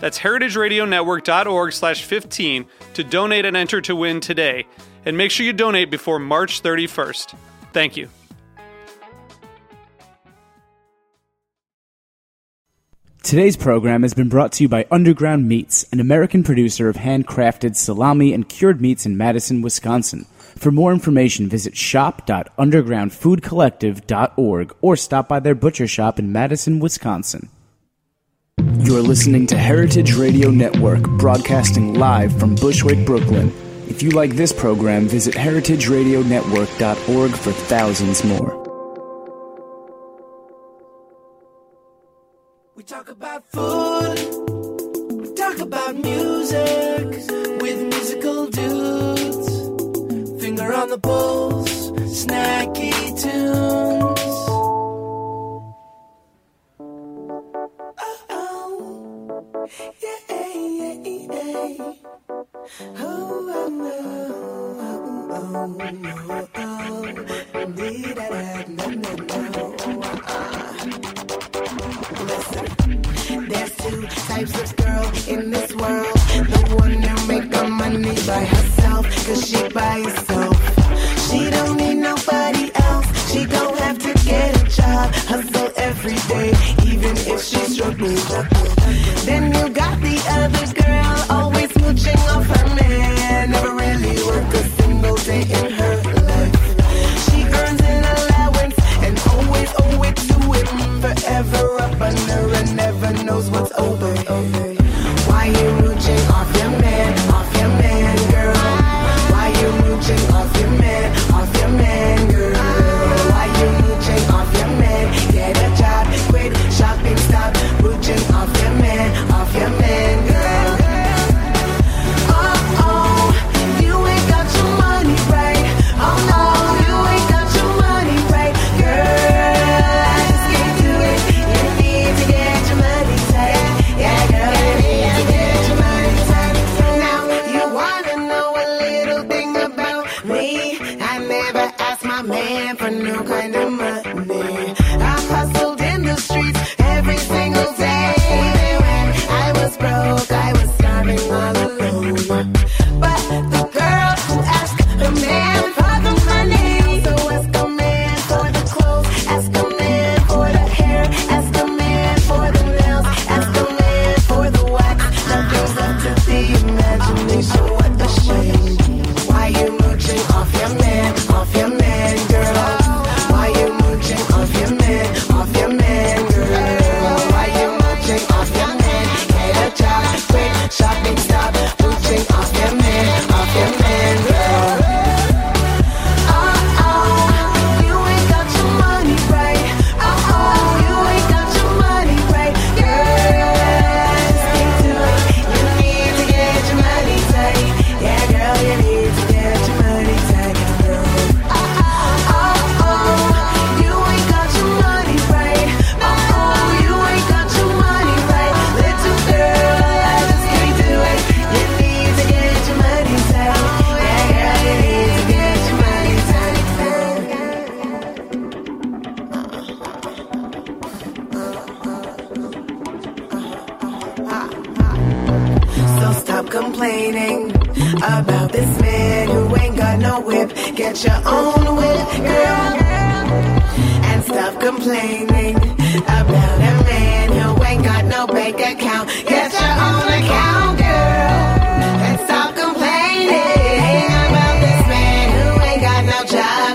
That's heritageradionetwork.org/15 to donate and enter to win today. And make sure you donate before March 31st. Thank you. Today's program has been brought to you by Underground Meats, an American producer of handcrafted salami and cured meats in Madison, Wisconsin. For more information, visit shop.undergroundfoodcollective.org or stop by their butcher shop in Madison, Wisconsin. You're listening to Heritage Radio Network, broadcasting live from Bushwick, Brooklyn. If you like this program, visit heritageradionetwork.org for thousands more. We talk about food, we talk about music, with musical dudes. Finger on the pulse, Snacky Tunes. Oh, yeah, yeah, yeah. Oh, oh, oh, oh, oh, oh. Need that, no, no, no. Listen, there's 2 types of girls in this world. The one who make the money by herself, 'cause she by herself. She don't need nobody else. She gon' have to get a job, hustle every day, even if she's struggling. Then you got the other girl, always mooching off her man, never really work a single day in her life. She earns an allowance and always owe it to him, forever up under and never knows what's over. Why you mooching off your man, off your man, girl? Why you mooching off your man, off your man, girl? Why you mooching off your man? Get a job, quit shopping, stop mooching off your man, off your man, girl. Job.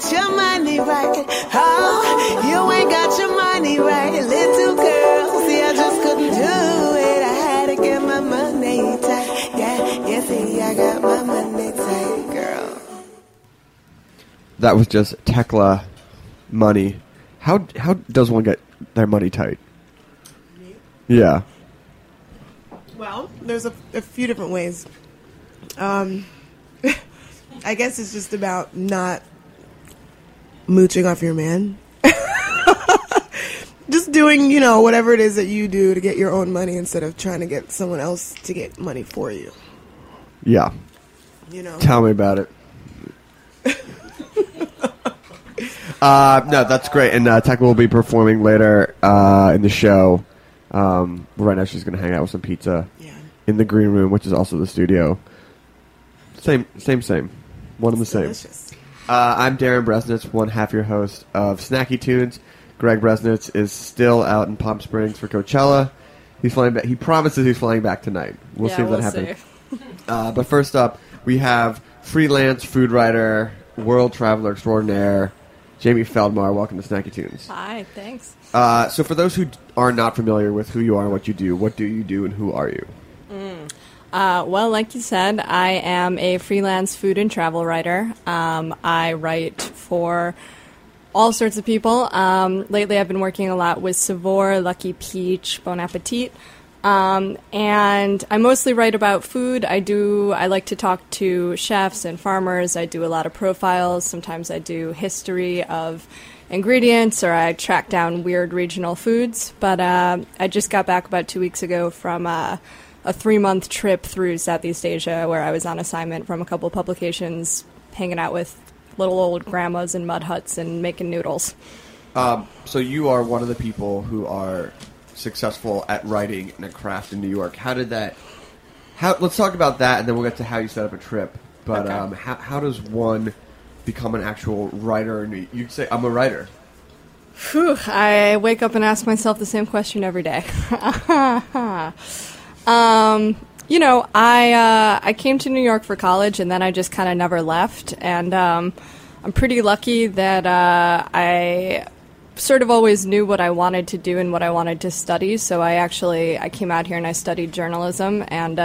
got your money right. Oh, you ain't got your money right. Little girl, see, I just couldn't do it. I had to get my money tight. Yeah, you see, I got my money tight, girl. That was just Tecla, Money. How does one get their money tight? Me? Yeah. Well, there's a few different ways. I guess it's just about not mooching off your man. Just doing, you know, whatever it is that you do to get your own money instead of trying to get someone else to get money for you. Yeah. You know. Tell me about it. No, that's great. And Tecla will be performing later in the show. Right now she's going to hang out with some pizza in the green room, which is also the studio. Same. One and the same. Delicious. I'm Darin Bresnitz, one half your host of Snacky Tunes. Greg Bresnitz is still out in Palm Springs for Coachella. He's flying back. He promises he's flying back tonight. We'll see if that happens. But first up, we have freelance food writer, world traveler extraordinaire, Jamie Feldmar. Welcome to Snacky Tunes. Hi, thanks. So for those who are not familiar with who you are and what do you do and who are you? Well, like you said, I am a freelance food and travel writer. I write for all sorts of people. Lately, I've been working a lot with Savor, Lucky Peach, Bon Appetit. And I mostly write about food. I like to talk to chefs and farmers. I do a lot of profiles. Sometimes I do history of ingredients, or I track down weird regional foods. But I just got back about 2 weeks ago from a 3-month trip through Southeast Asia where I was on assignment from a couple of publications, hanging out with little old grandmas in mud huts and making noodles. So you are one of the people who are successful at writing and a craft in New York. Let's talk about that, and then we'll get to how you set up a trip. But okay. How does one become an actual writer? You'd say, I'm a writer. Whew, I wake up and ask myself the same question every day. I came to New York for college, and then I just kind of never left. And I'm pretty lucky that I sort of always knew what I wanted to do and what I wanted to study. So I came out here and I studied journalism. And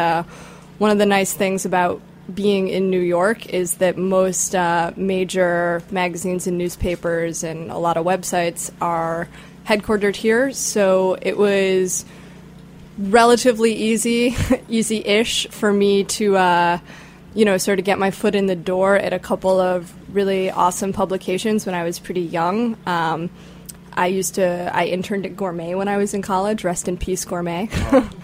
one of the nice things about being in New York is that most major magazines and newspapers and a lot of websites are headquartered here. So it was relatively easy-ish for me to, sort of get my foot in the door at a couple of really awesome publications when I was pretty young. I interned at Gourmet when I was in college. Rest in peace, Gourmet. Shout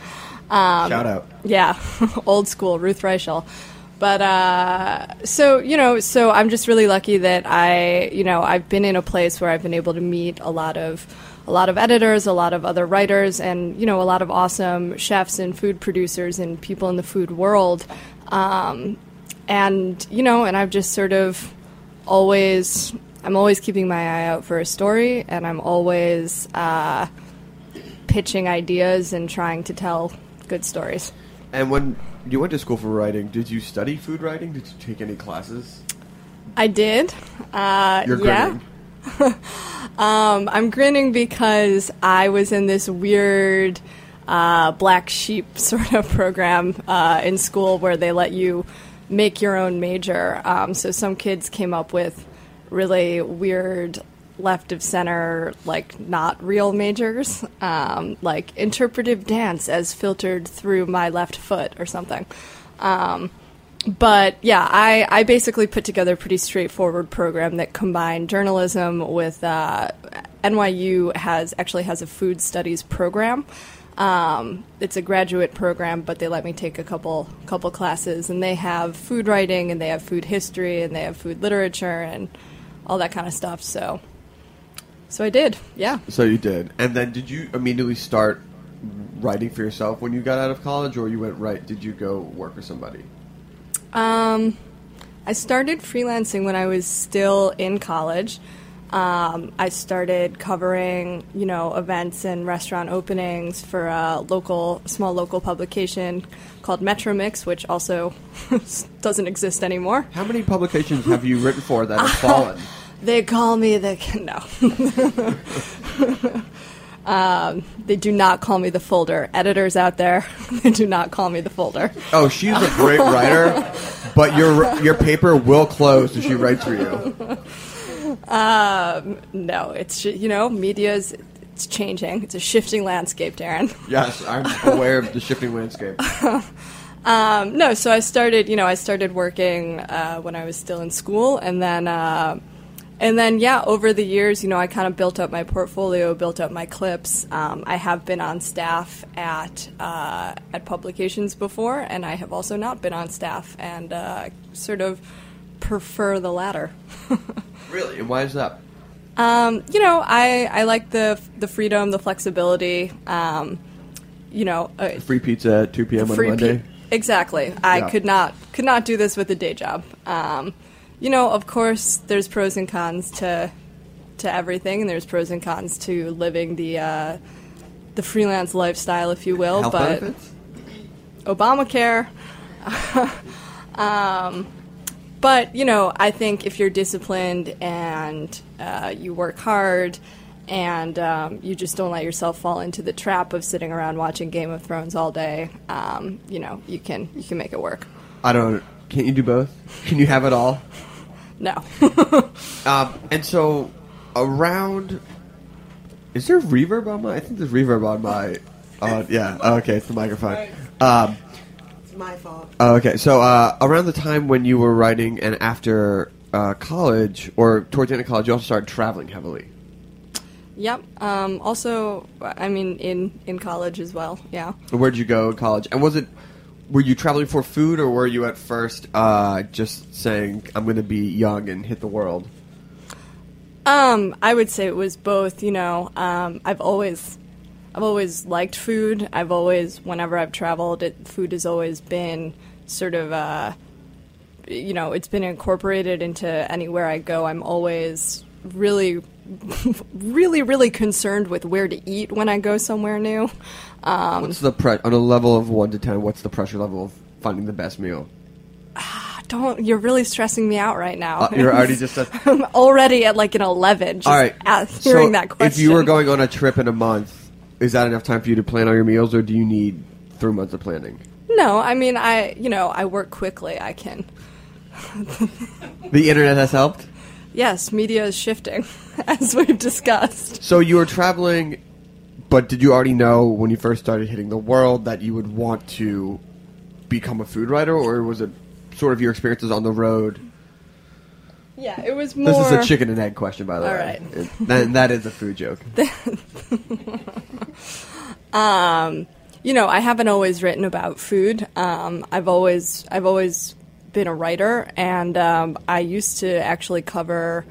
out. Yeah. Old school, Ruth Reichl. But, so I'm just really lucky that I've been in a place where I've been able to meet a lot of editors, a lot of other writers, and, a lot of awesome chefs and food producers and people in the food world. And I've just sort of I'm always keeping my eye out for a story, and I'm always pitching ideas and trying to tell good stories. And when you went to school for writing, did you study food writing? Did you take any classes? I did. You're grinning. Yeah. I'm grinning because I was in this weird black sheep sort of program in school where they let you make your own major. So some kids came up with really weird left of center, like not real majors, like interpretive dance as filtered through my left foot or something. But yeah, I basically put together a pretty straightforward program that combined journalism with NYU actually has a food studies program. It's a graduate program, but they let me take a couple classes, and they have food writing, and they have food history, and they have food literature, and all that kind of stuff. So I did, yeah. So you did, and then did you immediately start writing for yourself when you got out of college, or you went right? Did you go work for somebody? I started freelancing when I was still in college. I started covering, events and restaurant openings for a small local publication called Metromix, which also doesn't exist anymore. How many publications have you written for that have fallen? They call me the... No. They do not call me the folder. Editors out there, they do not call me the folder. Oh, she's a great writer, but your paper will close if she writes for you. No, it's, you know, media's... It's changing. It's a shifting landscape, Darin. Yes, I'm aware of the shifting landscape. No, so I started working when I was still in school, and then yeah, over the years, you know, I kind of built up my portfolio, built up my clips. I have been on staff at publications before, and I have also not been on staff, and sort of prefer the latter. Really? And why is that? You know, I like the freedom, the flexibility, you know. Free pizza at 2 p.m. on Monday. Exactly. I could not do this with a day job. You know, of course, there's pros and cons to everything, and there's pros and cons to living the freelance lifestyle, if you will. Health but benefits? Obamacare. But, you know, I think if you're disciplined and you work hard and you just don't let yourself fall into the trap of sitting around watching Game of Thrones all day, you know, you can make it work. Can't you do both? Can you have it all? No. And so is there reverb on my, I think there's reverb on my, yeah, oh, okay, it's the microphone. My fault. Okay, so around the time when you were writing and after college, or towards the end of college, you also started traveling heavily. Yep. Also, I mean, in college as well, yeah. Where'd you go in college? And were you traveling for food, or were you at first just saying, I'm going to be young and hit the world? I would say it was both, you know. I've always liked food. Whenever I've traveled, food has always been sort of, you know, it's been incorporated into anywhere I go. I'm always really, really, really concerned with where to eat when I go somewhere new. What's the on a level of 1 to 10? What's the pressure level of finding the best meal? You're really stressing me out right now. You're already just... I'm already at like an 11. Just all right. Hearing so that question. If you were going on a trip in a month. Is that enough time for you to plan all your meals, or do you need 3 months of planning? No, I mean, I work quickly. I can. The internet has helped? Yes, media is shifting, as we've discussed. So you were traveling, but did you already know when you first started hitting the world that you would want to become a food writer, or was it sort of your experiences on the road? Yeah, it was more... This is a chicken and egg question, by the way. All right. That is a food joke. You know, I haven't always written about food. I've always been a writer, and I used to actually cover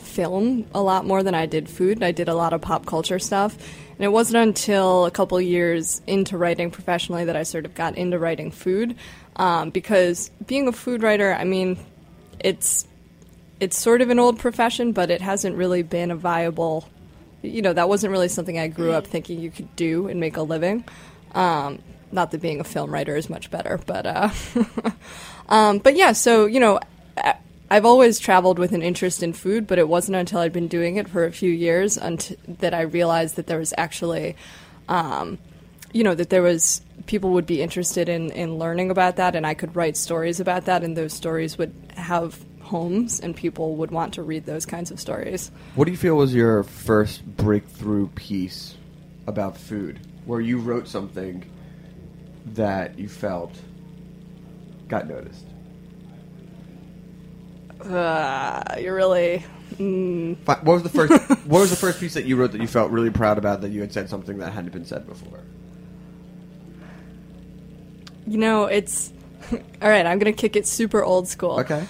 film a lot more than I did food. I did a lot of pop culture stuff, and it wasn't until a couple years into writing professionally that I sort of got into writing food, because being a food writer, I mean, it's sort of an old profession, but it hasn't really been a viable, you know, that wasn't really something I grew up thinking you could do and make a living. Not that being a film writer is much better, but, but yeah, so, you know, I've always traveled with an interest in food, but it wasn't until I'd been doing it for a few years that I realized that there was actually, you know, that there was, people would be interested in learning about that, and I could write stories about that, and those stories would have homes, and people would want to read those kinds of stories. What do you feel was your first breakthrough piece about food, where you wrote something that you felt got noticed? You're really... What was the first piece that you wrote that you felt really proud about, that you had said something that hadn't been said before? You know, it's... All right, I'm going to kick it super old school. Okay.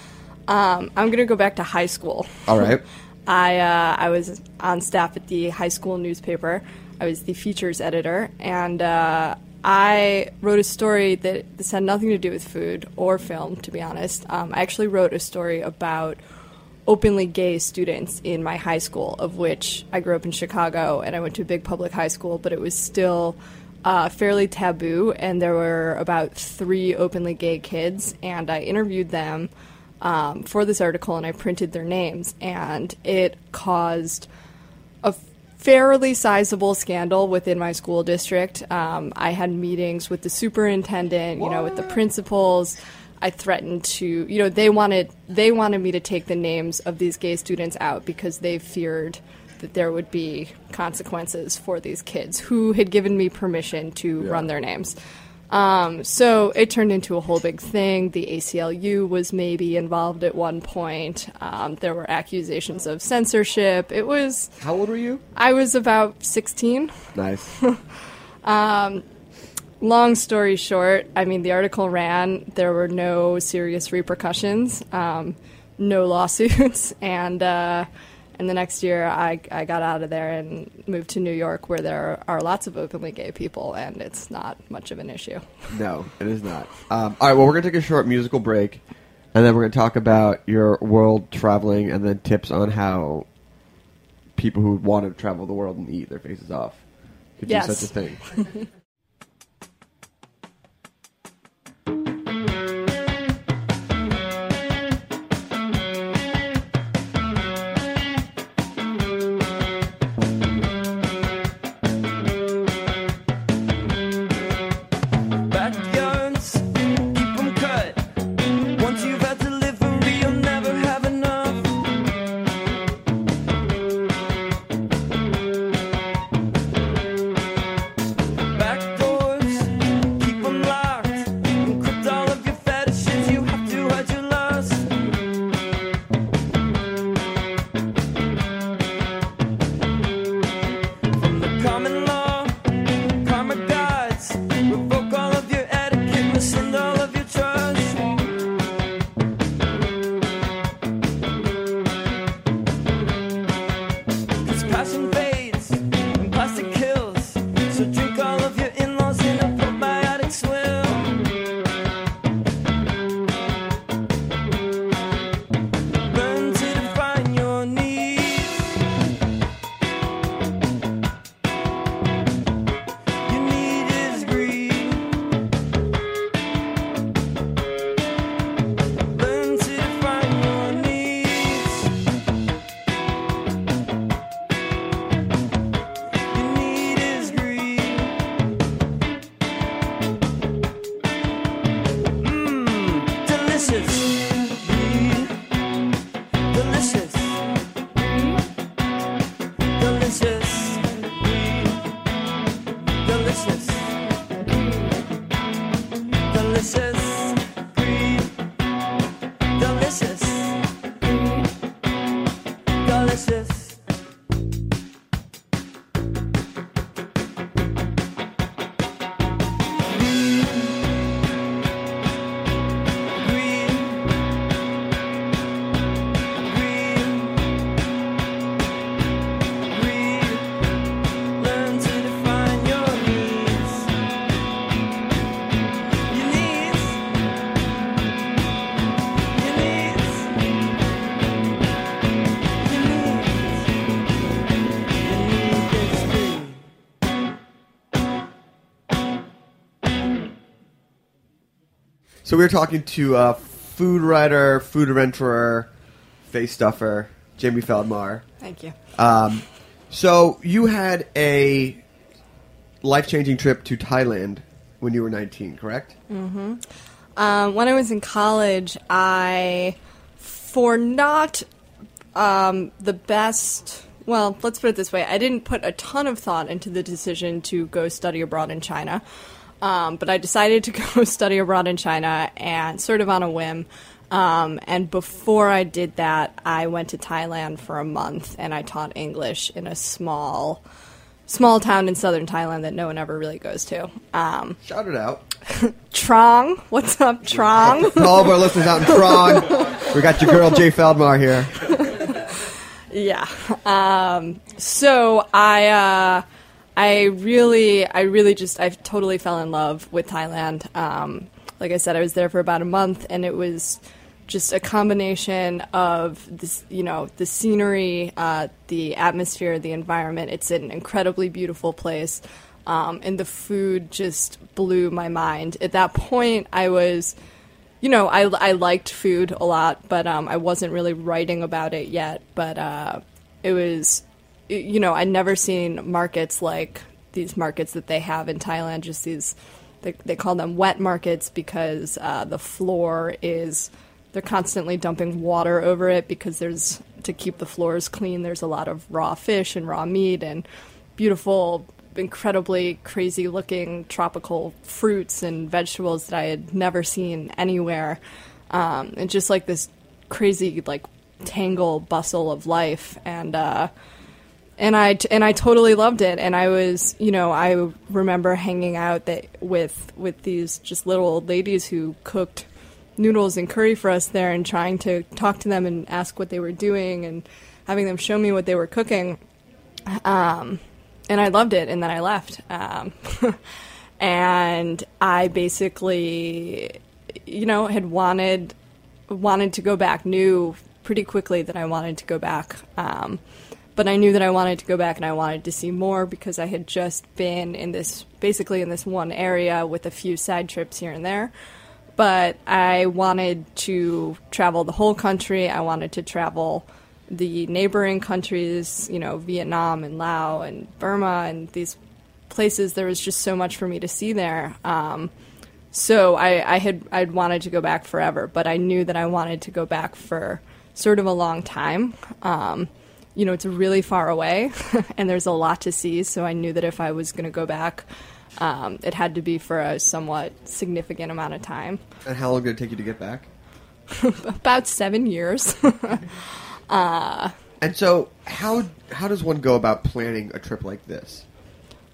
I'm going to go back to high school. All right. I was on staff at the high school newspaper. I was the features editor, and I wrote a story that this had nothing to do with food or film, to be honest. I actually wrote a story about openly gay students in my high school, of which I grew up in Chicago, and I went to a big public high school, but it was still... fairly taboo, and there were about 3 openly gay kids, and I interviewed them for this article, and I printed their names, and it caused a fairly sizable scandal within my school district. I had meetings with the superintendent, you know, with the principals. I threatened to, you know, they wanted me to take the names of these gay students out because they feared that there would be consequences for these kids who had given me permission to run their names. So it turned into a whole big thing. The ACLU was maybe involved at one point. There were accusations of censorship. It was... How old were you? I was about 16. Nice. Long story short, I mean, the article ran. There were no serious repercussions, no lawsuits, and the next year I got out of there and moved to New York, where there are lots of openly gay people, and it's not much of an issue. No, it is not. All right, well, we're going to take a short musical break, and then we're going to talk about your world traveling and then tips on how people who want to travel the world and eat their faces off could do such a thing. So we were talking to food writer, food adventurer, face stuffer, Jamie Feldmar. Thank you. So you had a life-changing trip to Thailand when you were 19, correct? Mm-hmm. When I was in college, well, let's put it this way. I didn't put a ton of thought into the decision to go study abroad in China. But I decided to go study abroad in China, and sort of on a whim. And before I did that, I went to Thailand for a month, and I taught English in a small town in southern Thailand that no one ever really goes to. Shout it out. Trong. What's up, Trong? All of our listeners out in Trong. We got your girl, Jay Feldmar, here. Yeah. So I totally fell in love with Thailand. Like I said, I was there for about a month, and it was just a combination of this, you know, the scenery, the atmosphere, the environment. It's an incredibly beautiful place, and the food just blew my mind. At that point, I was, you know, I liked food a lot, but I wasn't really writing about it yet. But it was, you know, I'd never seen markets like these markets that they have in Thailand, just these, they call them wet markets because the floor is, they're constantly dumping water over it because there's, to keep the floors clean, there's a lot of raw fish and raw meat and beautiful, incredibly crazy looking tropical fruits and vegetables that I had never seen anywhere. And just like this crazy, like, tangle bustle of life. And I totally loved it. And I was, you know, I remember hanging out with these just little old ladies who cooked noodles and curry for us there, and trying to talk to them and ask what they were doing and having them show me what they were cooking. And I loved it, and then I left. And I basically, you know, had wanted to go back, knew pretty quickly that I wanted to go back. But I knew that I wanted to go back and I wanted to see more because I had just been in this, basically in this one area with a few side trips here and there. But I wanted to travel the whole country. I wanted to travel the neighboring countries, you know, Vietnam and Laos and Burma and these places. There was just so much for me to see there. So I'd wanted to go back forever, but I knew that I wanted to go back for sort of a long time. You know, it's really far away and there's a lot to see. So I knew that if I was going to go back, it had to be for a somewhat significant amount of time. And how long did it take you to get back? About 7 years. And so how does one go about planning a trip like this?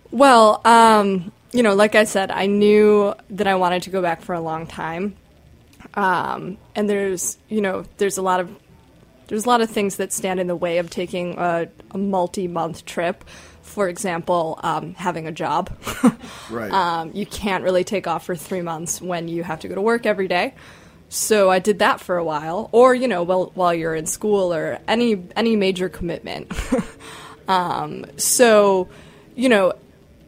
Well, you know, like I said, I knew that I wanted to go back for a long time. And there's, you know, there's a lot of things that stand in the way of taking a multi-month trip. For example, having a job. Right. You can't really take off for 3 months when you have to go to work every day. So I did that for a while, or, you know, while you're in school or any major commitment. So, you know,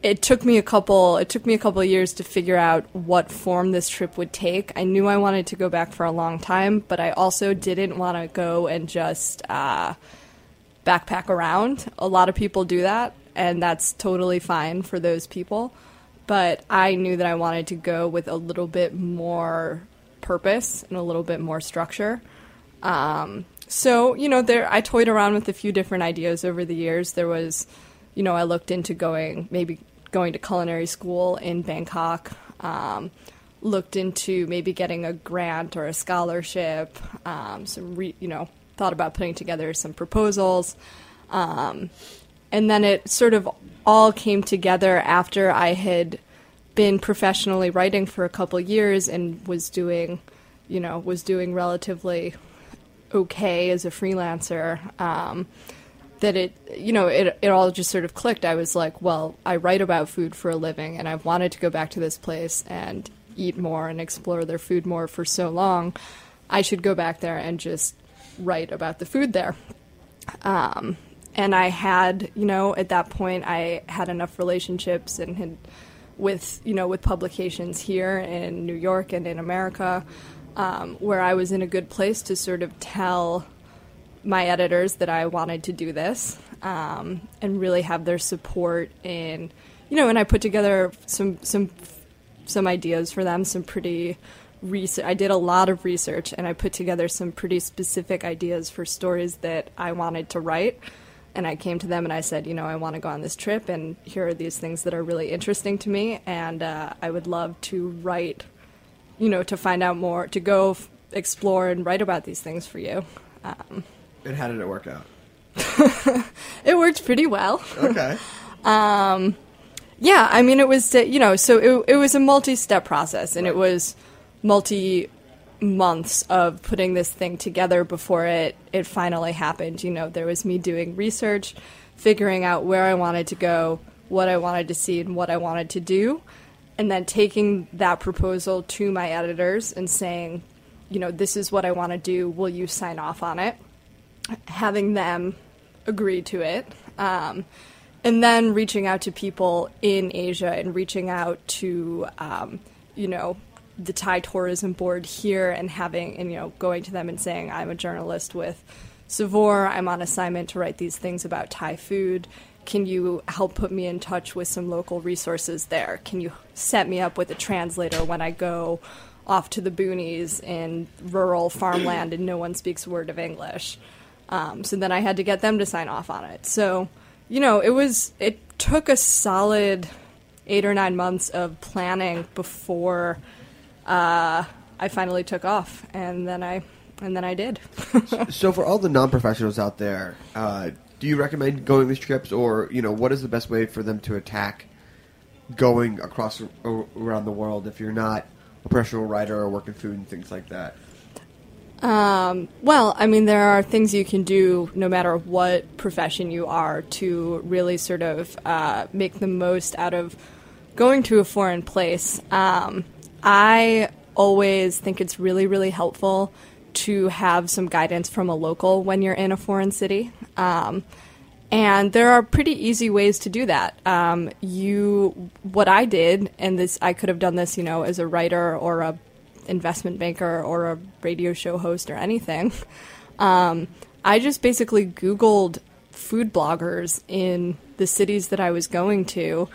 it took me a couple of years to figure out what form this trip would take. I knew I wanted to go back for a long time, but I also didn't want to go and just backpack around. A lot of people do that, and that's totally fine for those people. But I knew that I wanted to go with a little bit more purpose and a little bit more structure. So, you know, I toyed around with a few different ideas over the years. There was, you know, I looked into going to culinary school in Bangkok, looked into maybe getting a grant or a scholarship, thought about putting together some proposals. And then it sort of all came together after I had been professionally writing for a couple years and was doing relatively okay as a freelancer, that it all just sort of clicked. I was like, well, I write about food for a living, and I've wanted to go back to this place and eat more and explore their food more for so long. I should go back there and just write about the food there. And I had, you know, at that point I had enough relationships and had with publications here in New York and in America, where I was in a good place to sort of tell my editors that I wanted to do this, and really have their support in, you know, and I put together some ideas for them, some pretty research. I did a lot of research, and I put together some pretty specific ideas for stories that I wanted to write. And I came to them and I said, you know, I want to go on this trip, and here are these things that are really interesting to me, and I would love to write, you know, to find out more, to go explore and write about these things for you. And how did it work out? It worked pretty well. Okay. Yeah, I mean, it was, you know, so it was a multi-step process, and right. It was multi-months of putting this thing together before it finally happened. You know, there was me doing research, figuring out where I wanted to go, what I wanted to see, and what I wanted to do, and then taking that proposal to my editors and saying, you know, this is what I want to do. Will you sign off on it? Having them agree to it. And then reaching out to people in Asia and reaching out to, you know, the Thai tourism board here and having, and, you know, going to them and saying, I'm a journalist with Savor, I'm on assignment to write these things about Thai food. Can you help put me in touch with some local resources there? Can you set me up with a translator when I go off to the boonies in rural farmland and no one speaks a word of English? So then I had to get them to sign off on it. So, you know, it took a solid 8 or 9 months of planning before I finally took off, and then I did. So for all the non-professionals out there, do you recommend going these trips, or, you know, what is the best way for them to attack going across around the world if you're not a professional writer or working food and things like that? Well, I mean, there are things you can do no matter what profession you are to really sort of make the most out of going to a foreign place. I always think it's really, really helpful to have some guidance from a local when you're in a foreign city. And there are pretty easy ways to do that. What I did, and this, I could have done this, you know, as a writer or a investment banker or a radio show host or anything. I just basically Googled food bloggers in the cities that I was going to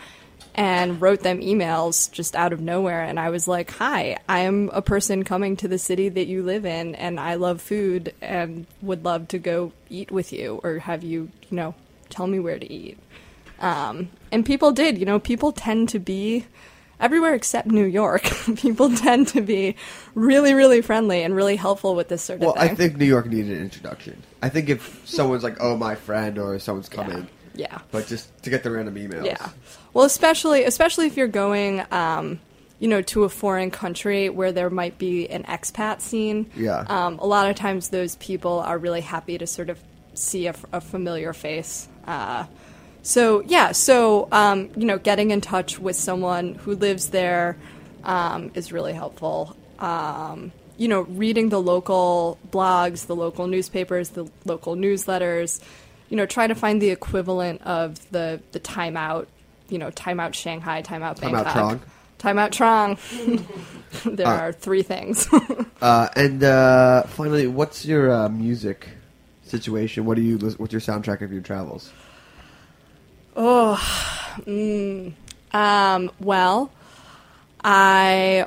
and wrote them emails just out of nowhere. And I was like, hi, I am a person coming to the city that you live in, and I love food and would love to go eat with you, or have you, you know, tell me where to eat. And people did, you know, people tend to be everywhere except New York, people tend to be really, really friendly and really helpful with this sort of thing. Well, I think New York needed an introduction. I think if someone's like, oh, my friend, or someone's coming. Yeah. But just to get the random emails. Yeah. Well, especially if you're going, you know, to a foreign country where there might be an expat scene. Yeah. A lot of times those people are really happy to sort of see a familiar face. You know, getting in touch with someone who lives there is really helpful. You know, reading the local blogs, the local newspapers, the local newsletters, you know, try to find the equivalent of the Time Out, you know, Time Out Shanghai, Time Out Bangkok. Time Out Trong. There are three things. And finally, what's your music situation? What's your soundtrack of your travels? Well, I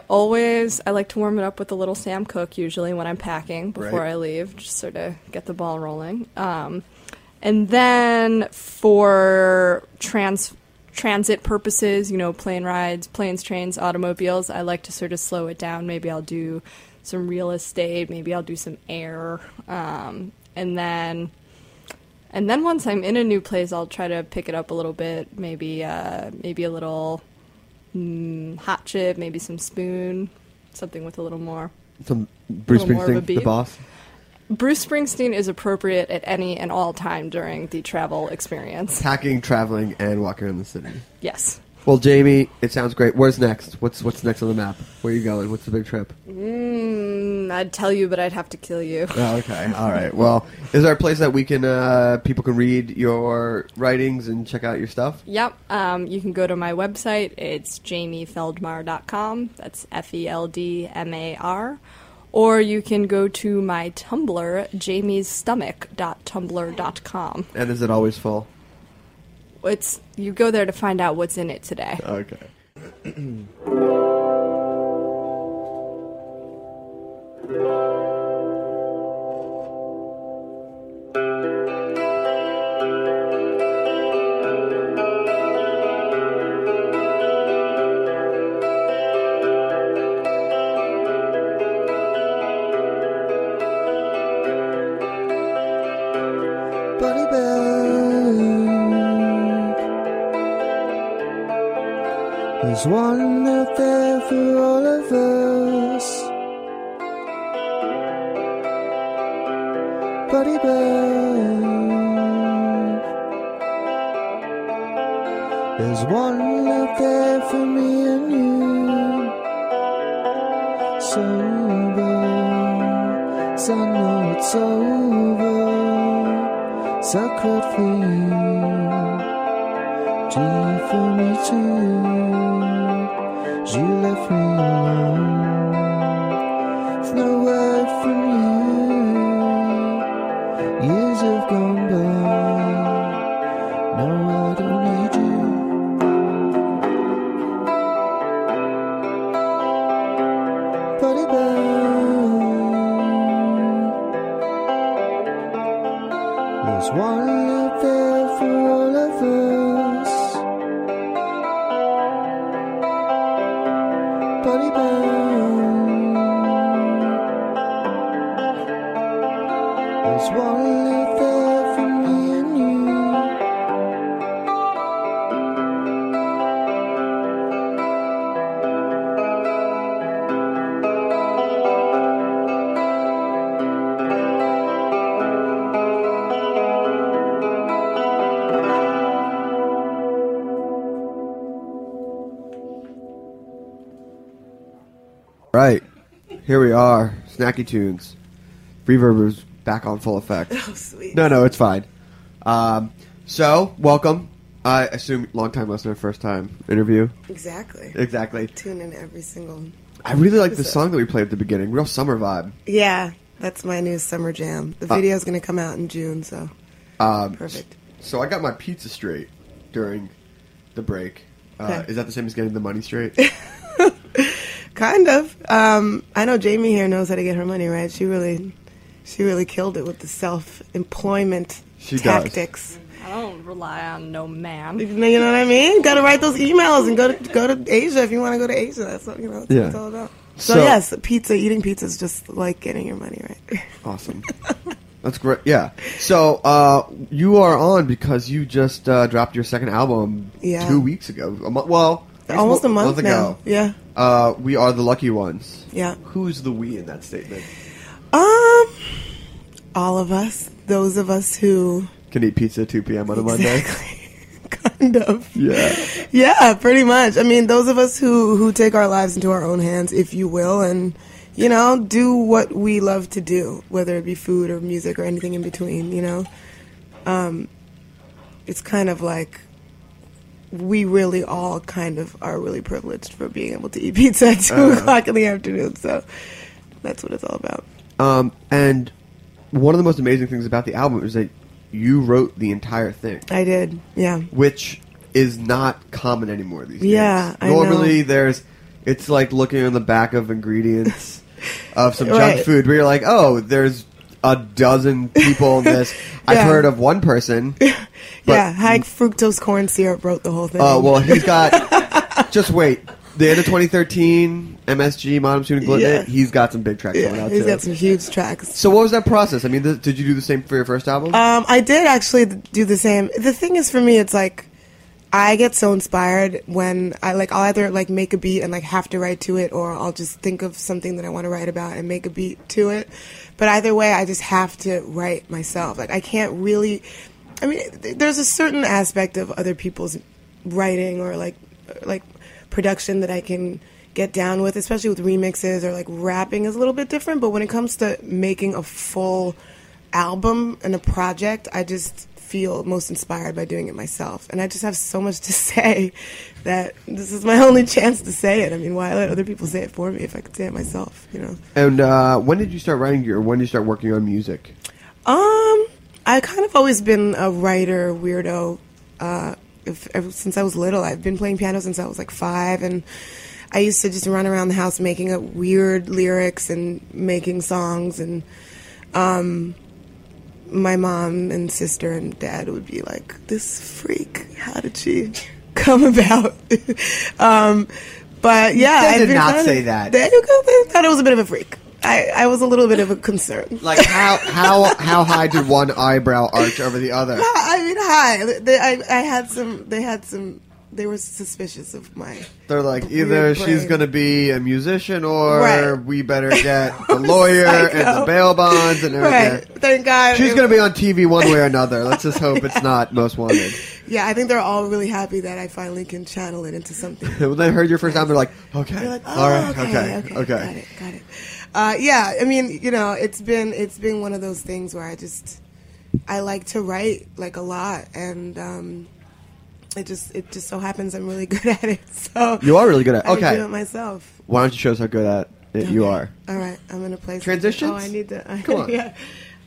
like to warm it up with a little Sam Cooke usually when I'm packing before I leave, just sort of get the ball rolling. And then for transit purposes, you know, plane rides, planes, trains, automobiles, I like to sort of slow it down. Maybe I'll do some real estate, maybe I'll do some air, and then once I'm in a new place, I'll try to pick it up a little bit. Maybe a little hot chip, maybe some spoon, something with a little more. Some Bruce Springsteen, the boss. Bruce Springsteen is appropriate at any and all time during the travel experience. Packing, traveling, and walking in the city. Yes. Well, Jamie, it sounds great. Where's next? What's next on the map? Where are you going? What's the big trip? I'd tell you, but I'd have to kill you. Oh, okay. All right. Well, is there a place that people can read your writings and check out your stuff? Yep. You can go to my website. It's jamiefeldmar.com. That's FELDMAR. Or you can go to my Tumblr, jamiesstomach.tumblr.com. And is it always full? You go there to find out what's in it today. Okay. There's one out there for all of us, buddy bear. There's one out there for me and you. Sober, so no, it's over. So cold for you, G for me too. she left me alone. With no word from you, years have gone by. No, I don't need you. Body bound. There's one out there for all of us. Body bound. There's one out there for me and you. Right, here we are, Snacky Tunes. Reverb is back on full effect. Oh, sweet. No, it's fine. So, welcome. I assume long-time listener, first-time interview. Exactly. Tune in every single... I really like the song that we played at the beginning. Real summer vibe. Yeah, that's my new summer jam. The video's going to come out in June, so perfect. So I got my pizza straight during the break. Okay. Is that the same as getting the money straight? Kind of. I know Jamie here knows how to get her money right. She really killed it with the self-employment tactics. I don't rely on no man. You know what I mean? Got to write those emails and go to Asia if you want to go to Asia. That's what, that's what it's all about. So yes, eating pizza is just like getting your money right. Awesome. That's great. Yeah. So you are on because you just dropped your second album 2 weeks ago. Almost a month now. Ago. Yeah. We are the lucky ones. Yeah. Who's the we in that statement? All of us. Those of us who... can eat pizza at 2 p.m. on a Monday. Kind of. Yeah. Yeah, pretty much. I mean, those of us who take our lives into our own hands, if you will, and, do what we love to do, whether it be food or music or anything in between, It's kind of like... we really all kind of are really privileged for being able to eat pizza at 2 o'clock in the afternoon. So that's what it's all about. And one of the most amazing things about the album is that you wrote the entire thing. I did, yeah. Which is not common anymore these days. Yeah, I know. Normally it's like looking on the back of ingredients of some junk food where you're like, oh, there's a dozen people in this. I've heard of one person. High Fructose Corn Syrup wrote the whole thing. Oh, well, he's got... just wait. The end of 2013, MSG, Modern Student Gluten, he's got some big tracks going out, too. He's got some huge tracks. So what was that process? I mean, did you do the same for your first album? I did actually do the same. The thing is, for me, it's like, I get so inspired when I'll either make a beat and have to write to it, or I'll just think of something that I want to write about and make a beat to it. But either way, I just have to write myself. I can't really... I mean, there's a certain aspect of other people's writing or like production that I can get down with, especially with remixes or rapping is a little bit different. But when it comes to making a full album and a project, I just feel most inspired by doing it myself. And I just have so much to say that this is my only chance to say it. I mean, why let other people say it for me if I could say it myself, And when did you start writing or when did you start working on music? I kind of always been a writer weirdo since I was little. I've been playing piano since I was 5, and I used to just run around the house making up weird lyrics and making songs. And my mom and sister and dad would be like, "This freak, how did she come about?" But yeah, I did not say that. They thought I was a bit of a freak. I was a little bit of a concern. How high did one eyebrow arch over the other? I mean, high. They were suspicious of my... They're like, either she's going to be a musician or we better get the lawyer and the bail bonds and everything. Right. Thank God. She's going to be on TV one way or another. Let's just hope it's not Most Wanted. Yeah, I think they're all really happy that I finally can channel it into something. When they heard your first album, they're like, okay. They're like, all right, okay. Got it. It's been one of those things where I like to write a lot, and It just so happens I'm really good at it. So you are really good at it. Okay. I do it myself. Why don't you show us how good at it you are? All right. I'm going to play Transitions? Something. Oh, I need to. Come on. Yeah.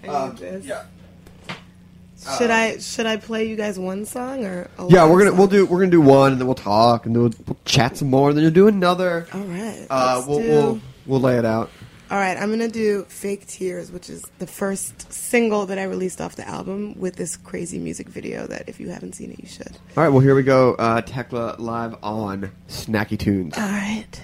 I need this. Yeah. Should I play you guys one song or a yeah we're gonna do one and then we'll talk and then we'll chat some more and then you'll do another. All right. We'll lay it out. All right. I'm gonna do "Fake Tears," which is the first single that I released off the album with this crazy music video that if you haven't seen it, you should. All right. Well, here we go. Tecla live on Snacky Tunes. All right.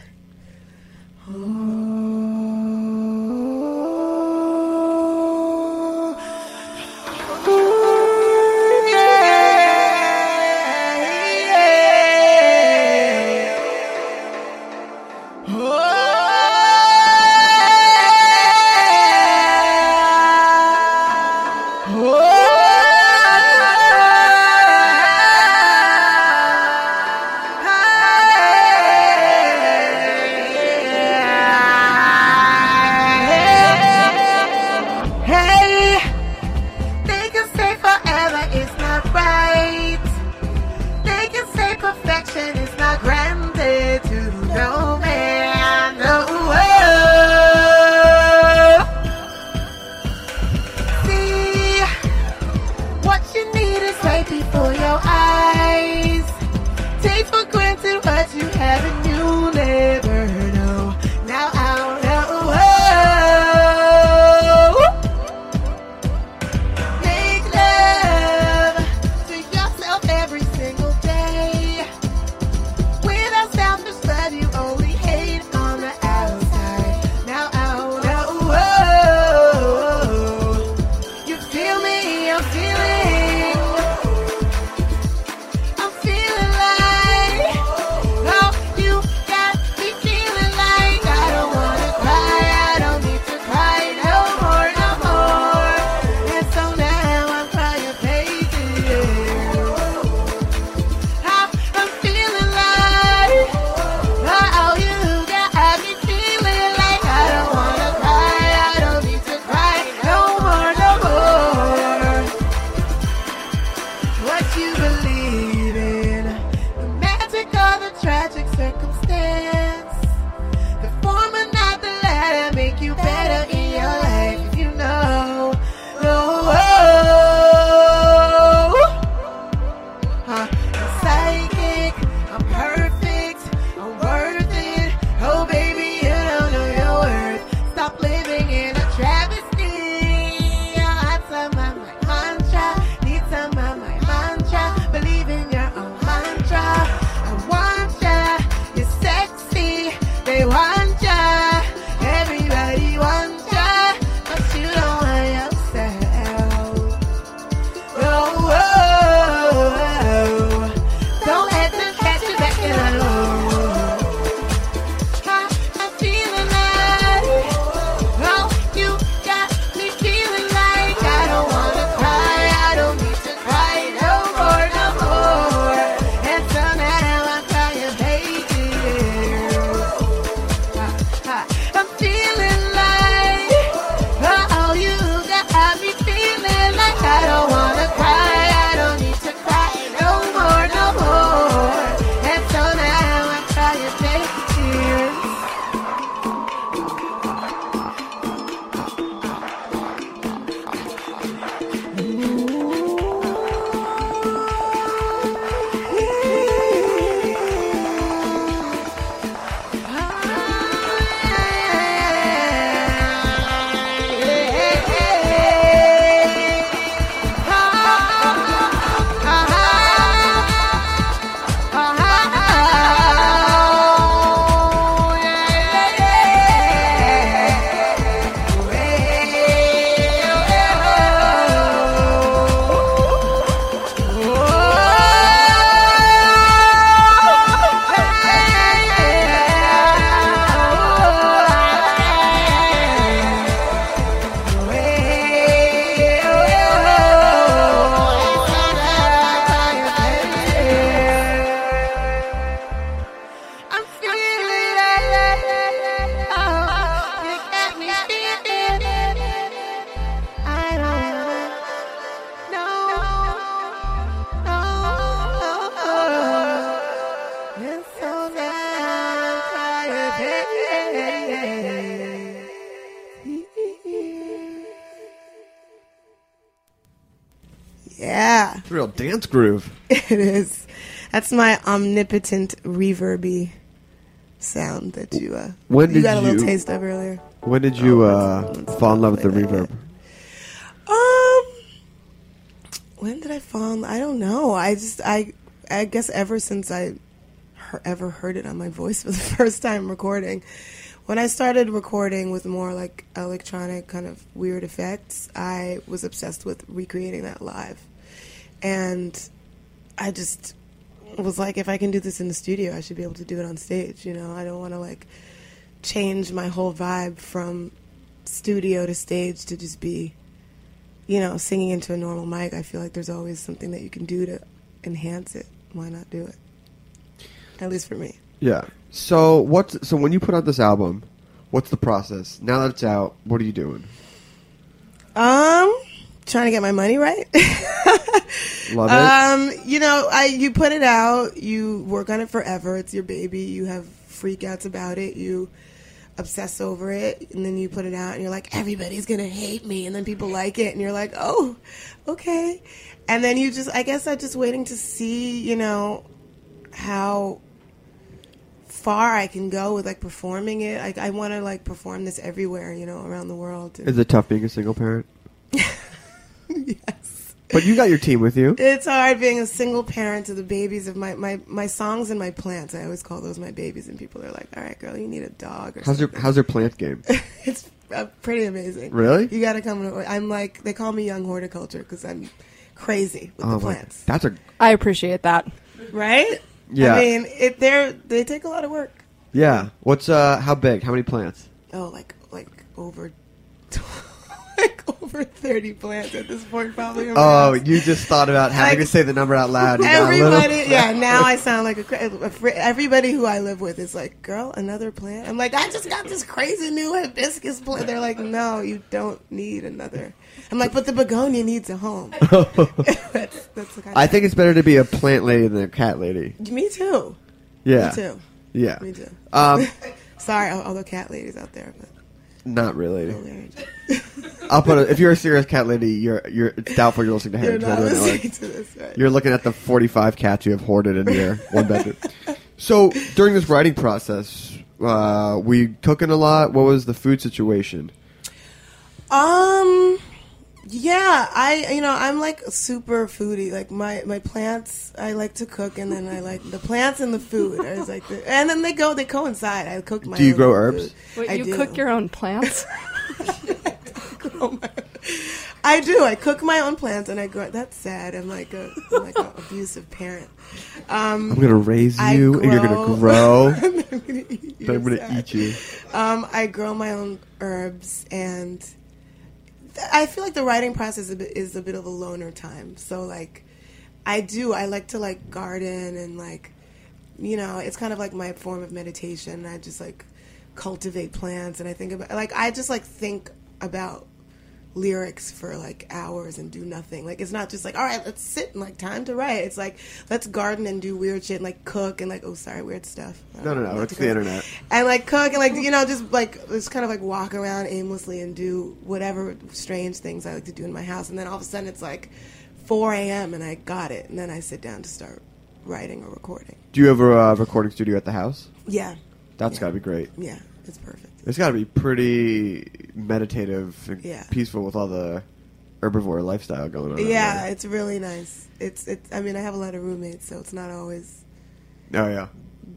Yeah. It's a real dance groove. It is. That's my omnipotent reverby sound that you got a little taste of earlier. When did you fall in love with the reverb? When did I fall in love? I don't know. I guess ever since I ever heard it on my voice for the first time recording. When I started recording with more like electronic kind of weird effects, I was obsessed with recreating that live. And I just was like, if I can do this in the studio, I should be able to do it on stage. You know, I don't want to like change my whole vibe from studio to stage to just be, you know, singing into a normal mic. I feel like there's always something that you can do to enhance it. Why not do it? At least for me. Yeah. So when you put out this album, what's the process? Now that it's out, what are you doing? Trying to get my money right. Love it. You know, you put it out, you work on it forever. It's your baby. You have freakouts about it. You obsess over it, and then you put it out, and you're like, everybody's gonna hate me, and then people like it, and you're like, oh, okay. And then you just, I guess I'm just waiting to see, you know, how far I can go with like performing it. I want to like perform this everywhere, you know, around the world. Is it tough being a single parent? Yes. But you got your team with you. It's hard being a single parent to the babies of my songs and my plants. I always call those my babies, and people are like, all right, girl, you need a dog or something. How's your plant game? It's pretty amazing. Really? You got to come. I'm like, they call me young horticulture because I'm crazy with the plants. I appreciate that. Right? Yeah. I mean, they take a lot of work. Yeah. What's how big? How many plants? Oh, over 30 plants at this point, probably. Oh, you just thought about having to say the number out loud. And everybody, yeah. Now I sound like everybody who I live with is like, "Girl, another plant." I'm like, "I just got this crazy new hibiscus plant." They're like, "No, you don't need another." I'm like, "But the begonia needs a home." that's the kind I think it's better to be a plant lady than a cat lady. Me too. Yeah. Me too. Yeah. Me too. Sorry, all the cat ladies out there, but. Not really. I'll put if you're a serious cat lady, you're it's doubtful you're listening to Heritage Radio Network. Right. You're looking at the 45 cats you have hoarded in your one bedroom. So during this writing process, were you cooking a lot? What was the food situation? Yeah, I'm like super foodie. Like my plants, I like to cook, and then I like the plants and the food. I was like, and then they coincide. I cook my. Do you grow herbs? Wait, I do. Cook your own plants? I do. I cook my own plants, and I grow. That's sad. I'm like an abusive parent. I'm gonna raise you, and you're gonna grow. And I'm gonna eat you. I grow my own herbs and. I feel like the writing process is a bit of a loner time. So, like, I like to, like, garden and, like, you know, it's kind of like my form of meditation. I just, like, cultivate plants and I think about, like, I just, like, think about lyrics for, like, hours and do nothing. Like, it's not just, like, all right, let's sit and, like, time to write. It's, like, let's garden and do weird shit and, like, cook and, like, oh, sorry, weird stuff. No, it's the internet. And, like, cook and, like, you know, just, like, just kind of, like, walk around aimlessly and do whatever strange things I like to do in my house. And then all of a sudden it's, like, 4 a.m. and I got it. And then I sit down to start writing or recording. Do you have a recording studio at the house? Yeah. That's got to be great. Yeah, it's perfect. It's got to be pretty meditative and peaceful with all the herbivore lifestyle going on. Yeah, it's really nice. It's. I mean, I have a lot of roommates, so it's not always. Oh yeah.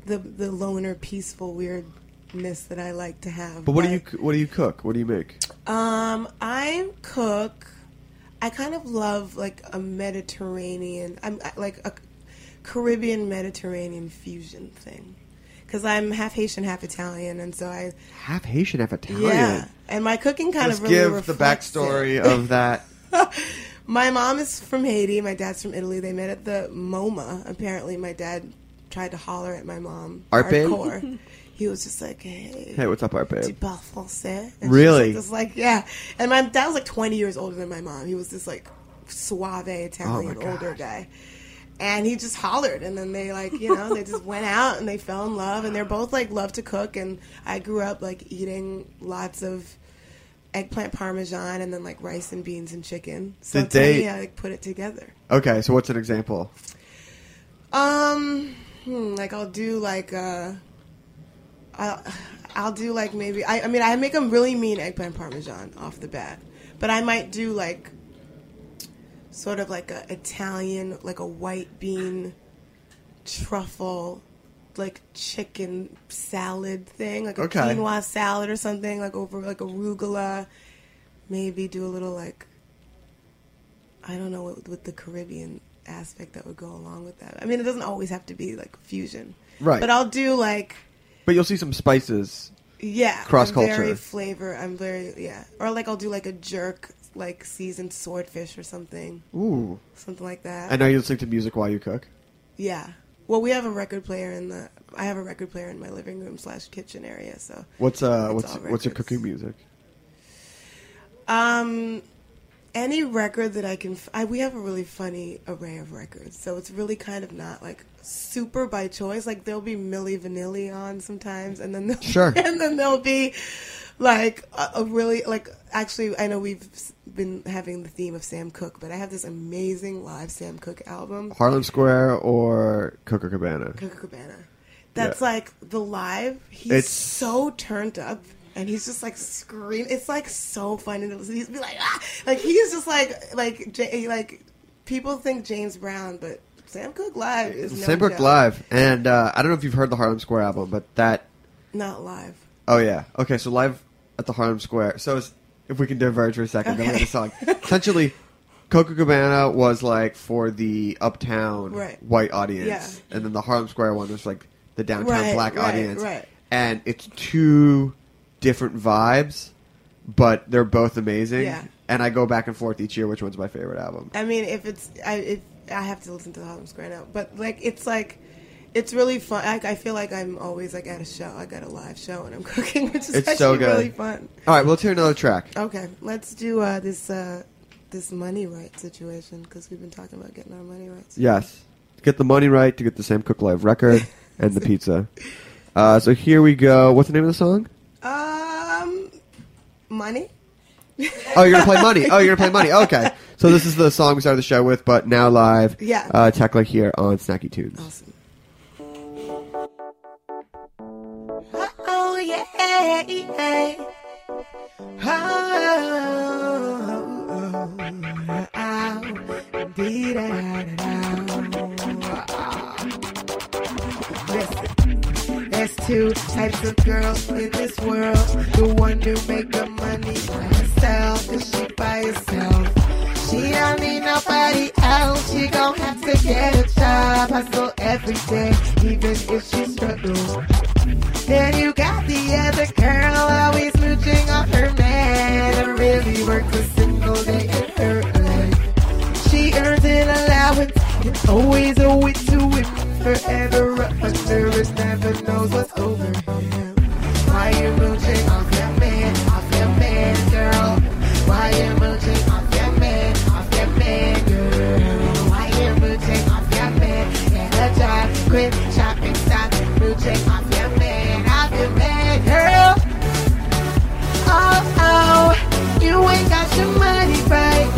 The loner, peaceful weirdness that I like to have. But what do you cook? What do you make? I cook. I kind of love like a Mediterranean. I'm like a Caribbean Mediterranean fusion thing. Because I'm half Haitian, half Italian, and so I... Half Haitian, half Italian? Yeah, and my cooking kind of really reflects it. Let's give the backstory of that. My mom is from Haiti, my dad's from Italy. They met at the MoMA. Apparently, my dad tried to holler at my mom. Arpe? Hardcore. He was just like, hey, what's up, Arpe? Tu parles français? And really? Just like, yeah. And my dad was like 20 years older than my mom. He was this like suave Italian older guy. And he just hollered, and then they, like, you know, they just went out, and they fell in love, and they're both, like, love to cook, and I grew up, like, eating lots of eggplant parmesan and then like rice and beans and chicken. So did they... me, I like put it together. Okay, so what's an example? Like I'll do like I'll do like maybe I mean I make a really mean eggplant parmesan off the bat, but I might do like sort of like a Italian, like a white bean truffle, like chicken salad thing, like a quinoa salad or something, like over like arugula. Maybe do a little like, I don't know what with the Caribbean aspect that would go along with that. I mean, it doesn't always have to be like fusion, right? But I'll do like. But you'll see some spices. Yeah, cross culture. Very flavor. I'm very Or like I'll do like a jerk, like seasoned swordfish or something. Ooh, something like that. I know you listen to music while you cook. Yeah. Well, we have a record player in the. I have a record player in my living room / kitchen area. So what's your cooking music? Any record that I can. We have a really funny array of records, so it's really kind of not like super by choice. Like there'll be Millie Vanilli on sometimes, and then there'll be like a really like. Actually, I know we've been having the theme of Sam Cooke, but I have this amazing live Sam Cooke album. Harlem Square or Copacabana? Copacabana. That's like the live. It's so turned up, and he's just like screaming. It's like so funny to listen. He's be like, ah! Like he's just like people think James Brown, but Sam Cooke live is no Sam Cooke live, and I don't know if you've heard the Harlem Square album, but that not live. Oh yeah. Okay, so live at the Harlem Square. So it's. If we can diverge for a second, then we have a song. Essentially, Copacabana was like for the uptown white audience, and then the Harlem Square one was like the downtown black audience. Right. And it's two different vibes, but they're both amazing. Yeah. And I go back and forth each year which one's my favorite album. I mean, I have to listen to the Harlem Square now, but like it's like. It's really fun. I feel like I'm always like at a show. I got a live show and I'm cooking, which is really fun. All right, let's hear another track. Okay, let's do this money right situation because we've been talking about getting our money right. Yes, get the money right to get the Sam Cooke live record and the pizza. So here we go. What's the name of the song? Money. Oh, you're gonna play money. Oh, you're gonna play money. Okay. So this is the song we started the show with, but now live. Yeah. Tecla here on Snacky Tunes. Awesome. Yeah, yeah. Oh, I'll be that listen, there's two types of girls in this world. The one who make the money by herself, cause she by herself. She don't need nobody else. She gon' have to get a job, hustle every day, even if she struggles. Then you got the other girl always mooching off her man. I really works a single day in her life. She earns an allowance and always a wit to it. Forever up under us, never knows what's over him. Why you mooching off your man, girl? Why you mooching off your man, girl? Why you mooching off your man? Get a job, quit shopping, stop mooching off your man. Girl, oh, you ain't got your money right.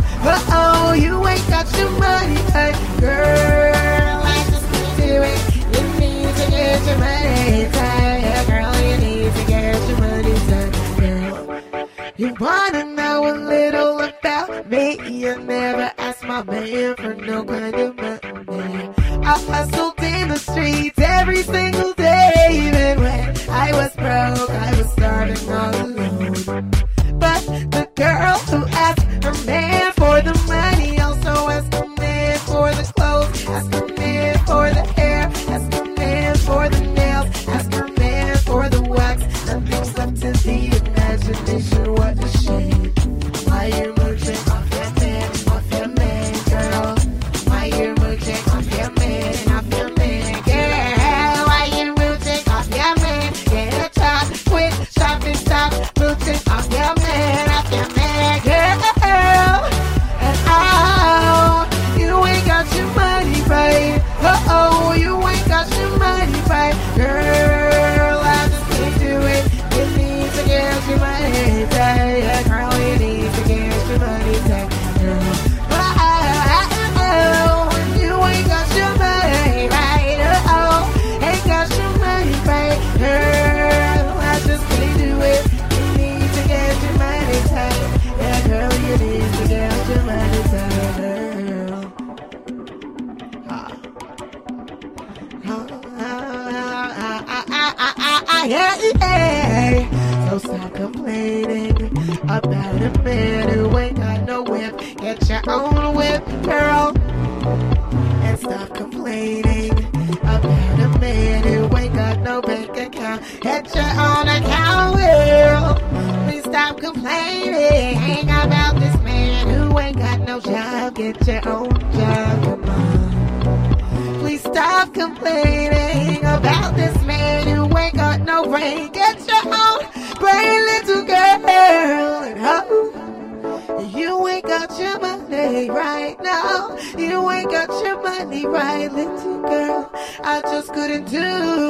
Oh, you ain't got your money right. Girl, I just need to do it. You need to get your money right. Girl, you need to get your money right. Girl, you wanna know a little about me? You never ask my man for no kind of money. I hustled in the streets every single day, even when I was broke, I was starving all alone. But the girl who asked her man for the money also asked her man for the clothes, asked her man for the hair, asked her man for the nails, asked her man for the wax. Nothing's left to the imagination, what a shame. Why you mooching off your man, girl? Why you mooching off your man, girl? Why you yeah. So stop complaining about a man who ain't got no whip. Get your own whip, girl. And stop complaining about a man who ain't got no bank account. Get your own account, girl. Please stop complaining about this man who ain't got no job. Get your own job, come on. Please stop complaining about this man who ain't got no brain. Get your own brain, little girl. And oh, you ain't got your money right now. You ain't got your money right, little girl. I just couldn't do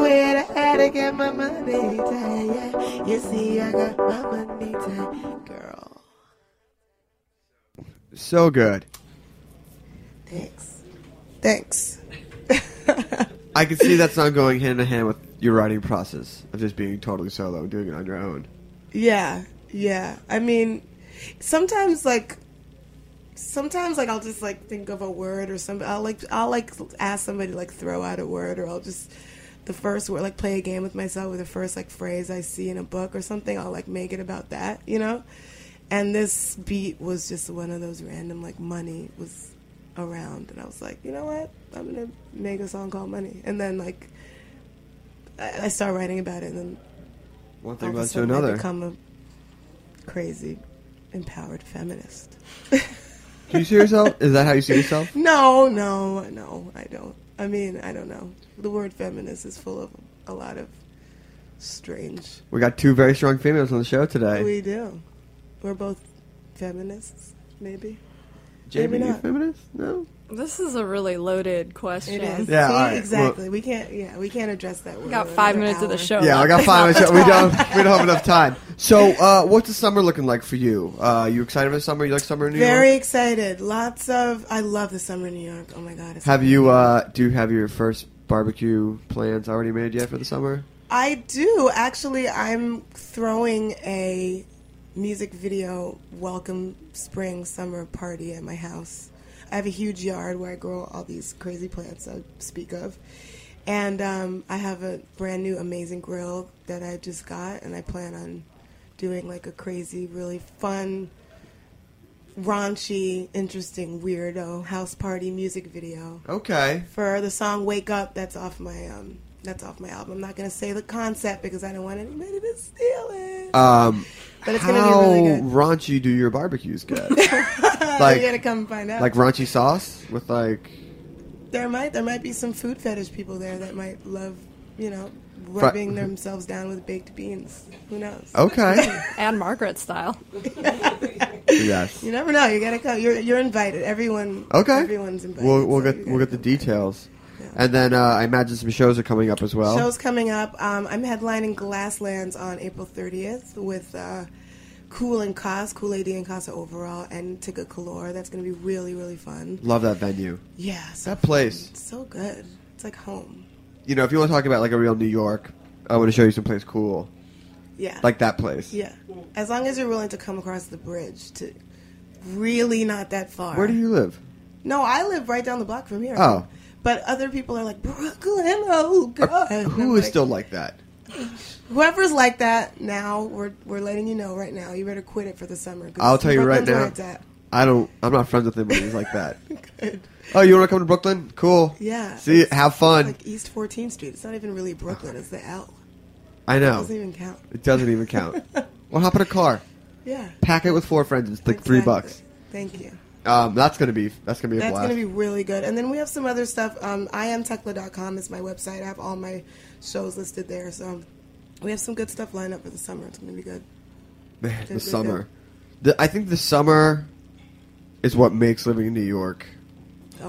it. I had to get my money tight. Yeah. You see, I got my money tight, girl. So good. Thanks. Thanks. I can see that's not going hand in hand with your writing process of just being totally solo and doing it on your own. Yeah, yeah. I mean, sometimes I'll just like think of a word or something. I'll ask somebody to like throw out a word, or I'll just the first word, like play a game with myself with the first like phrase I see in a book or something. I'll like make it about that, you know. And this beat was just one of those random, like, money was around. And I was like, you know what? I'm going to make a song called Money. And then, like, I started writing about it. And then one thing led to another. I become a crazy, empowered feminist. Do you see yourself? Is that how you see yourself? No, I don't. I mean, I don't know. The word feminist is full of a lot of strange. We got two very strong females on the show today. We do. We're both feminists, maybe. Jamie, maybe not. Feminist? No. This is a really loaded question. It is. Yeah, right. Exactly. Well, we can't address that. We got 5 minutes of the show. Yeah, I got 5 minutes. We don't have enough time. So, what's the summer looking like for you? You excited for the summer? You like summer in New York? Very excited. I love the summer in New York. Oh my God. It's have amazing. You? Do you have your first barbecue plans already made yet for the summer? I do actually. I'm throwing a music video welcome spring summer party at my house. I have a huge yard where I grow all these crazy plants I speak of, and I have a brand new amazing grill that I just got, and I plan on doing like a crazy, really fun, raunchy, interesting, weirdo house party music video. Okay. For the song "Wake Up" that's off my album. I'm not gonna say the concept because I don't want anybody to steal it. But it's gonna be really good. How raunchy do your barbecues get? Like, you gotta come find out. Like raunchy sauce with like. There might be some food fetish people there that might love, you know, rubbing themselves down with baked beans. Who knows? Okay. Anne Margaret style. Yes. You never know. You gotta come. You're invited. Everyone. Okay. Everyone's invited. We'll get the details. Yeah. And then I imagine some shows are coming up as well. Shows coming up. I'm headlining Glasslands on April 30th with Cool Lady Casa Overall, and Tecla. That's going to be really, really fun. Love that venue. Yeah. So that place. It's so good. It's like home. You know, if you want to talk about like a real New York, I want to show you some place cool. Yeah. Like that place. Yeah. As long as you're willing to come across the bridge to really not that far. Where do you live? No, I live right down the block from here. Oh. But other people are like, Brooklyn, oh, God. Who is like, still like that? Whoever's like that now, we're letting you know right now. You better quit it for the summer. I'll tell you Brooklyn's right now, I'm not friends with anybody who's like that. Good. Oh, you want to come to Brooklyn? Cool. Yeah. See, have fun. Like East 14th Street. It's not even really Brooklyn. It's the L. I know. It doesn't even count. Well, hop in a car. Yeah. Pack it with four friends. It's like exactly. $3. Thank you. That's blast. That's going to be really good. And then we have some other stuff. IamTecla.com is my website. I have all my shows listed there. So we have some good stuff lined up for the summer. It's going to be good. Man, the summer. I think the summer is what makes living in New York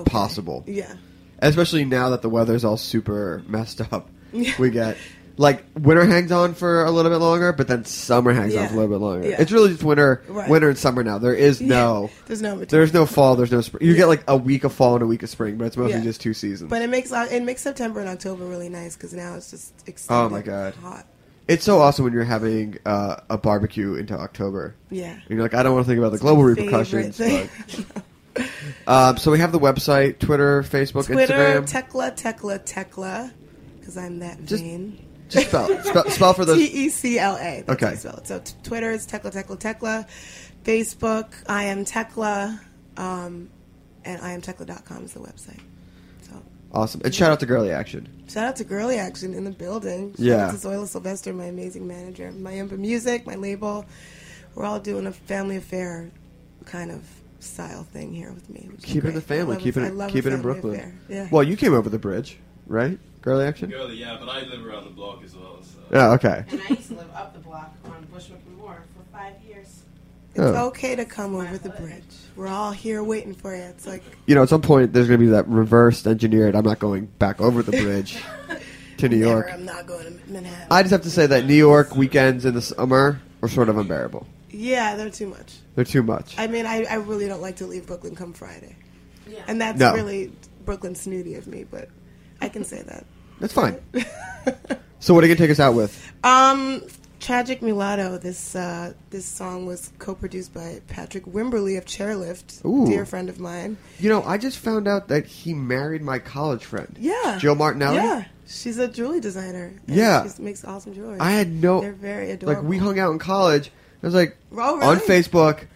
possible. Yeah. Especially now that the weather's all super messed up. Yeah. We get, like, winter hangs on for a little bit longer, but then summer hangs on for a little bit longer. Yeah. It's really just winter, winter and summer now. There is no, there's no fall, there's no spring. You get like a week of fall and a week of spring, but it's mostly just two seasons. But it makes September and October really nice because now it's just extended. Oh my God, hot! It's so awesome when you're having a barbecue into October. Yeah, and you're like, I don't want to think about the global repercussions. But. So we have the website, Twitter, Facebook, Instagram. Tecla, because I'm that vain. Just spell for those. Tecla. That's how I spell it. So Twitter is Tecla. Facebook, I am Tecla. And IamTecla.com is the website. So awesome. And shout out to Girly Action. Shout out to Girly Action in the building. Shout out to Zoila Sylvester, my amazing manager. My Yumba Music, my label. We're all doing a family affair kind of style thing here with me. Keep it in the family. Keep it in Brooklyn. Yeah. Well, you came over the bridge, right? Girly Action? Girly, yeah, but I live around the block as well. So. Yeah, okay. And I used to live up the block on Bushwick and Moore for 5 years. It's okay to come over the bridge. We're all here waiting for you. It's like... You know, at some point, there's going to be that reverse engineered, I'm not going back over the bridge to New York. Never, I'm not going to Manhattan. I just have to say that New York weekends in the summer are sort of unbearable. Yeah, they're too much. I mean, I really don't like to leave Brooklyn come Friday. Yeah. And that's really Brooklyn snooty of me, but I can say that. That's fine. So what are you going to take us out with? Tragic Mulatto. This song was co-produced by Patrick Wimberly of Chairlift, dear friend of mine. You know, I just found out that he married my college friend. Yeah. Jill Martinelli? Yeah. She's a jewelry designer. Yeah. She makes awesome jewelry. I had no... They're very adorable. Like, we hung out in college. I was like, oh, really? On Facebook,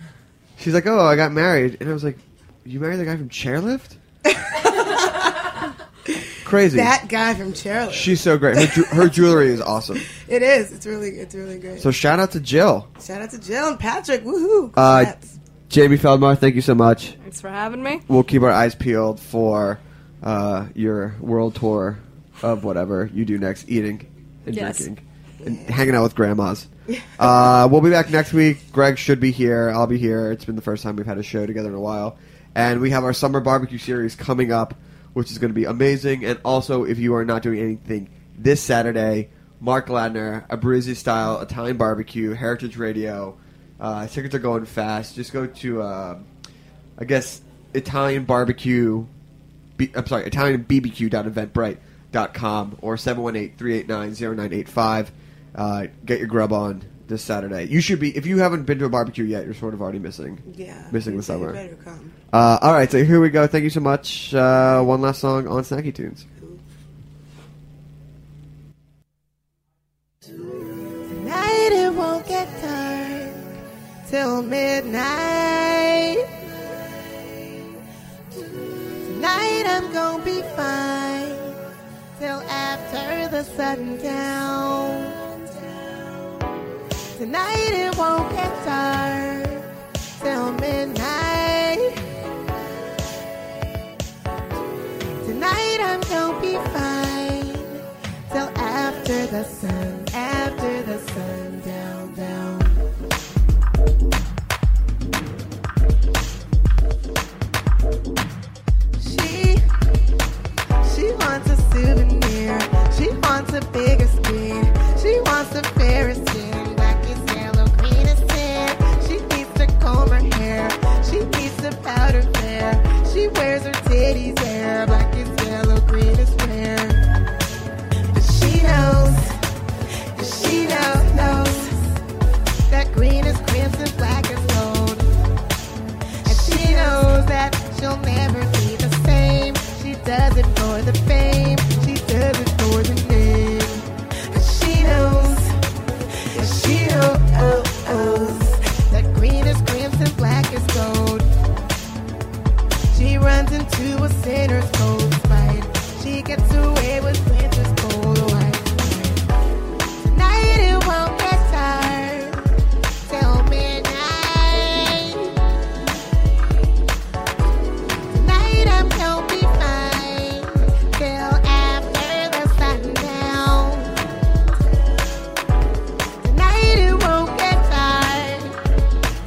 she's like, oh, I got married. And I was like, you married the guy from Chairlift? Crazy. That guy from Chairlift. She's so great. Her jewelry is awesome. It is. It's really great. So shout out to Jill. Shout out to Jill and Patrick. Woohoo. Jamie Feldmar, thank you so much. Thanks for having me. We'll keep our eyes peeled for your world tour of whatever you do next, eating and drinking and hanging out with grandmas. We'll be back next week. Greg should be here. I'll be here. It's been the first time we've had a show together in a while. And we have our summer barbecue series coming up, which is going to be amazing. And also, if you are not doing anything this Saturday, Mark Ladner, Abrizzi-style Italian barbecue, Heritage Radio. Tickets are going fast. Just go to, I guess, ItalianBBQ.eventbrite.com or 718-389-0985. Get your grub on this Saturday. You should be, if you haven't been to a barbecue yet, you're sort of already missing the summer. You better come. All right, so here we go. Thank you so much. One last song on Snacky Tunes. Tonight it won't get dark till midnight. Tonight I'm gonna be fine till after the sundown. Tonight it won't get dark till midnight. Tonight I'm gonna be fine till after the sun down, down. She wants a souvenir. She wants a bigger skin. She wants a fairer skin. Powder fair, she wears her titties hair, black is yellow, green is rare. But she knows that green is crimson, black is gold. And she knows that she'll never be the same. She does it for the fame, she does it for the name. But she knows that green is crimson, black is gold. She runs into a sinner's cold spite. She gets away with winter's cold white. Tonight it won't get dark till midnight. Tonight I'm gonna be fine till after the sundown. Tonight it won't get dark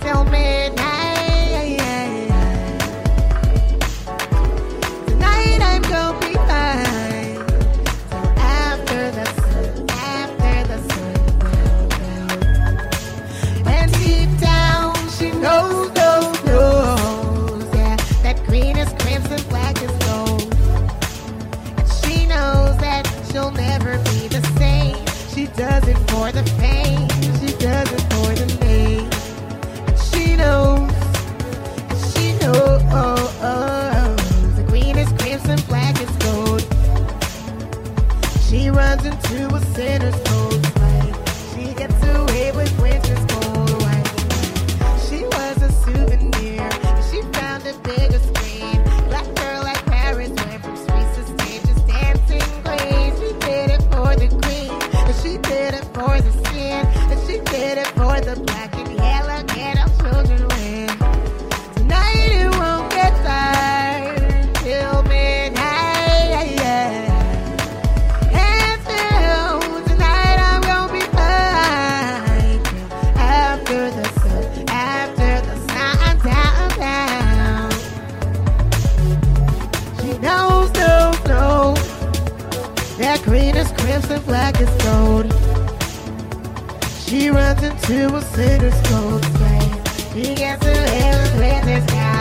till midnight. She'll never be the same. She does it for the pain. She does it for the name. She knows, the green is crimson, black is gold. She runs into a sinner's hair green as crimson, black as gold. She runs into a sinner's cold sweat. She gets her hair as red as sky.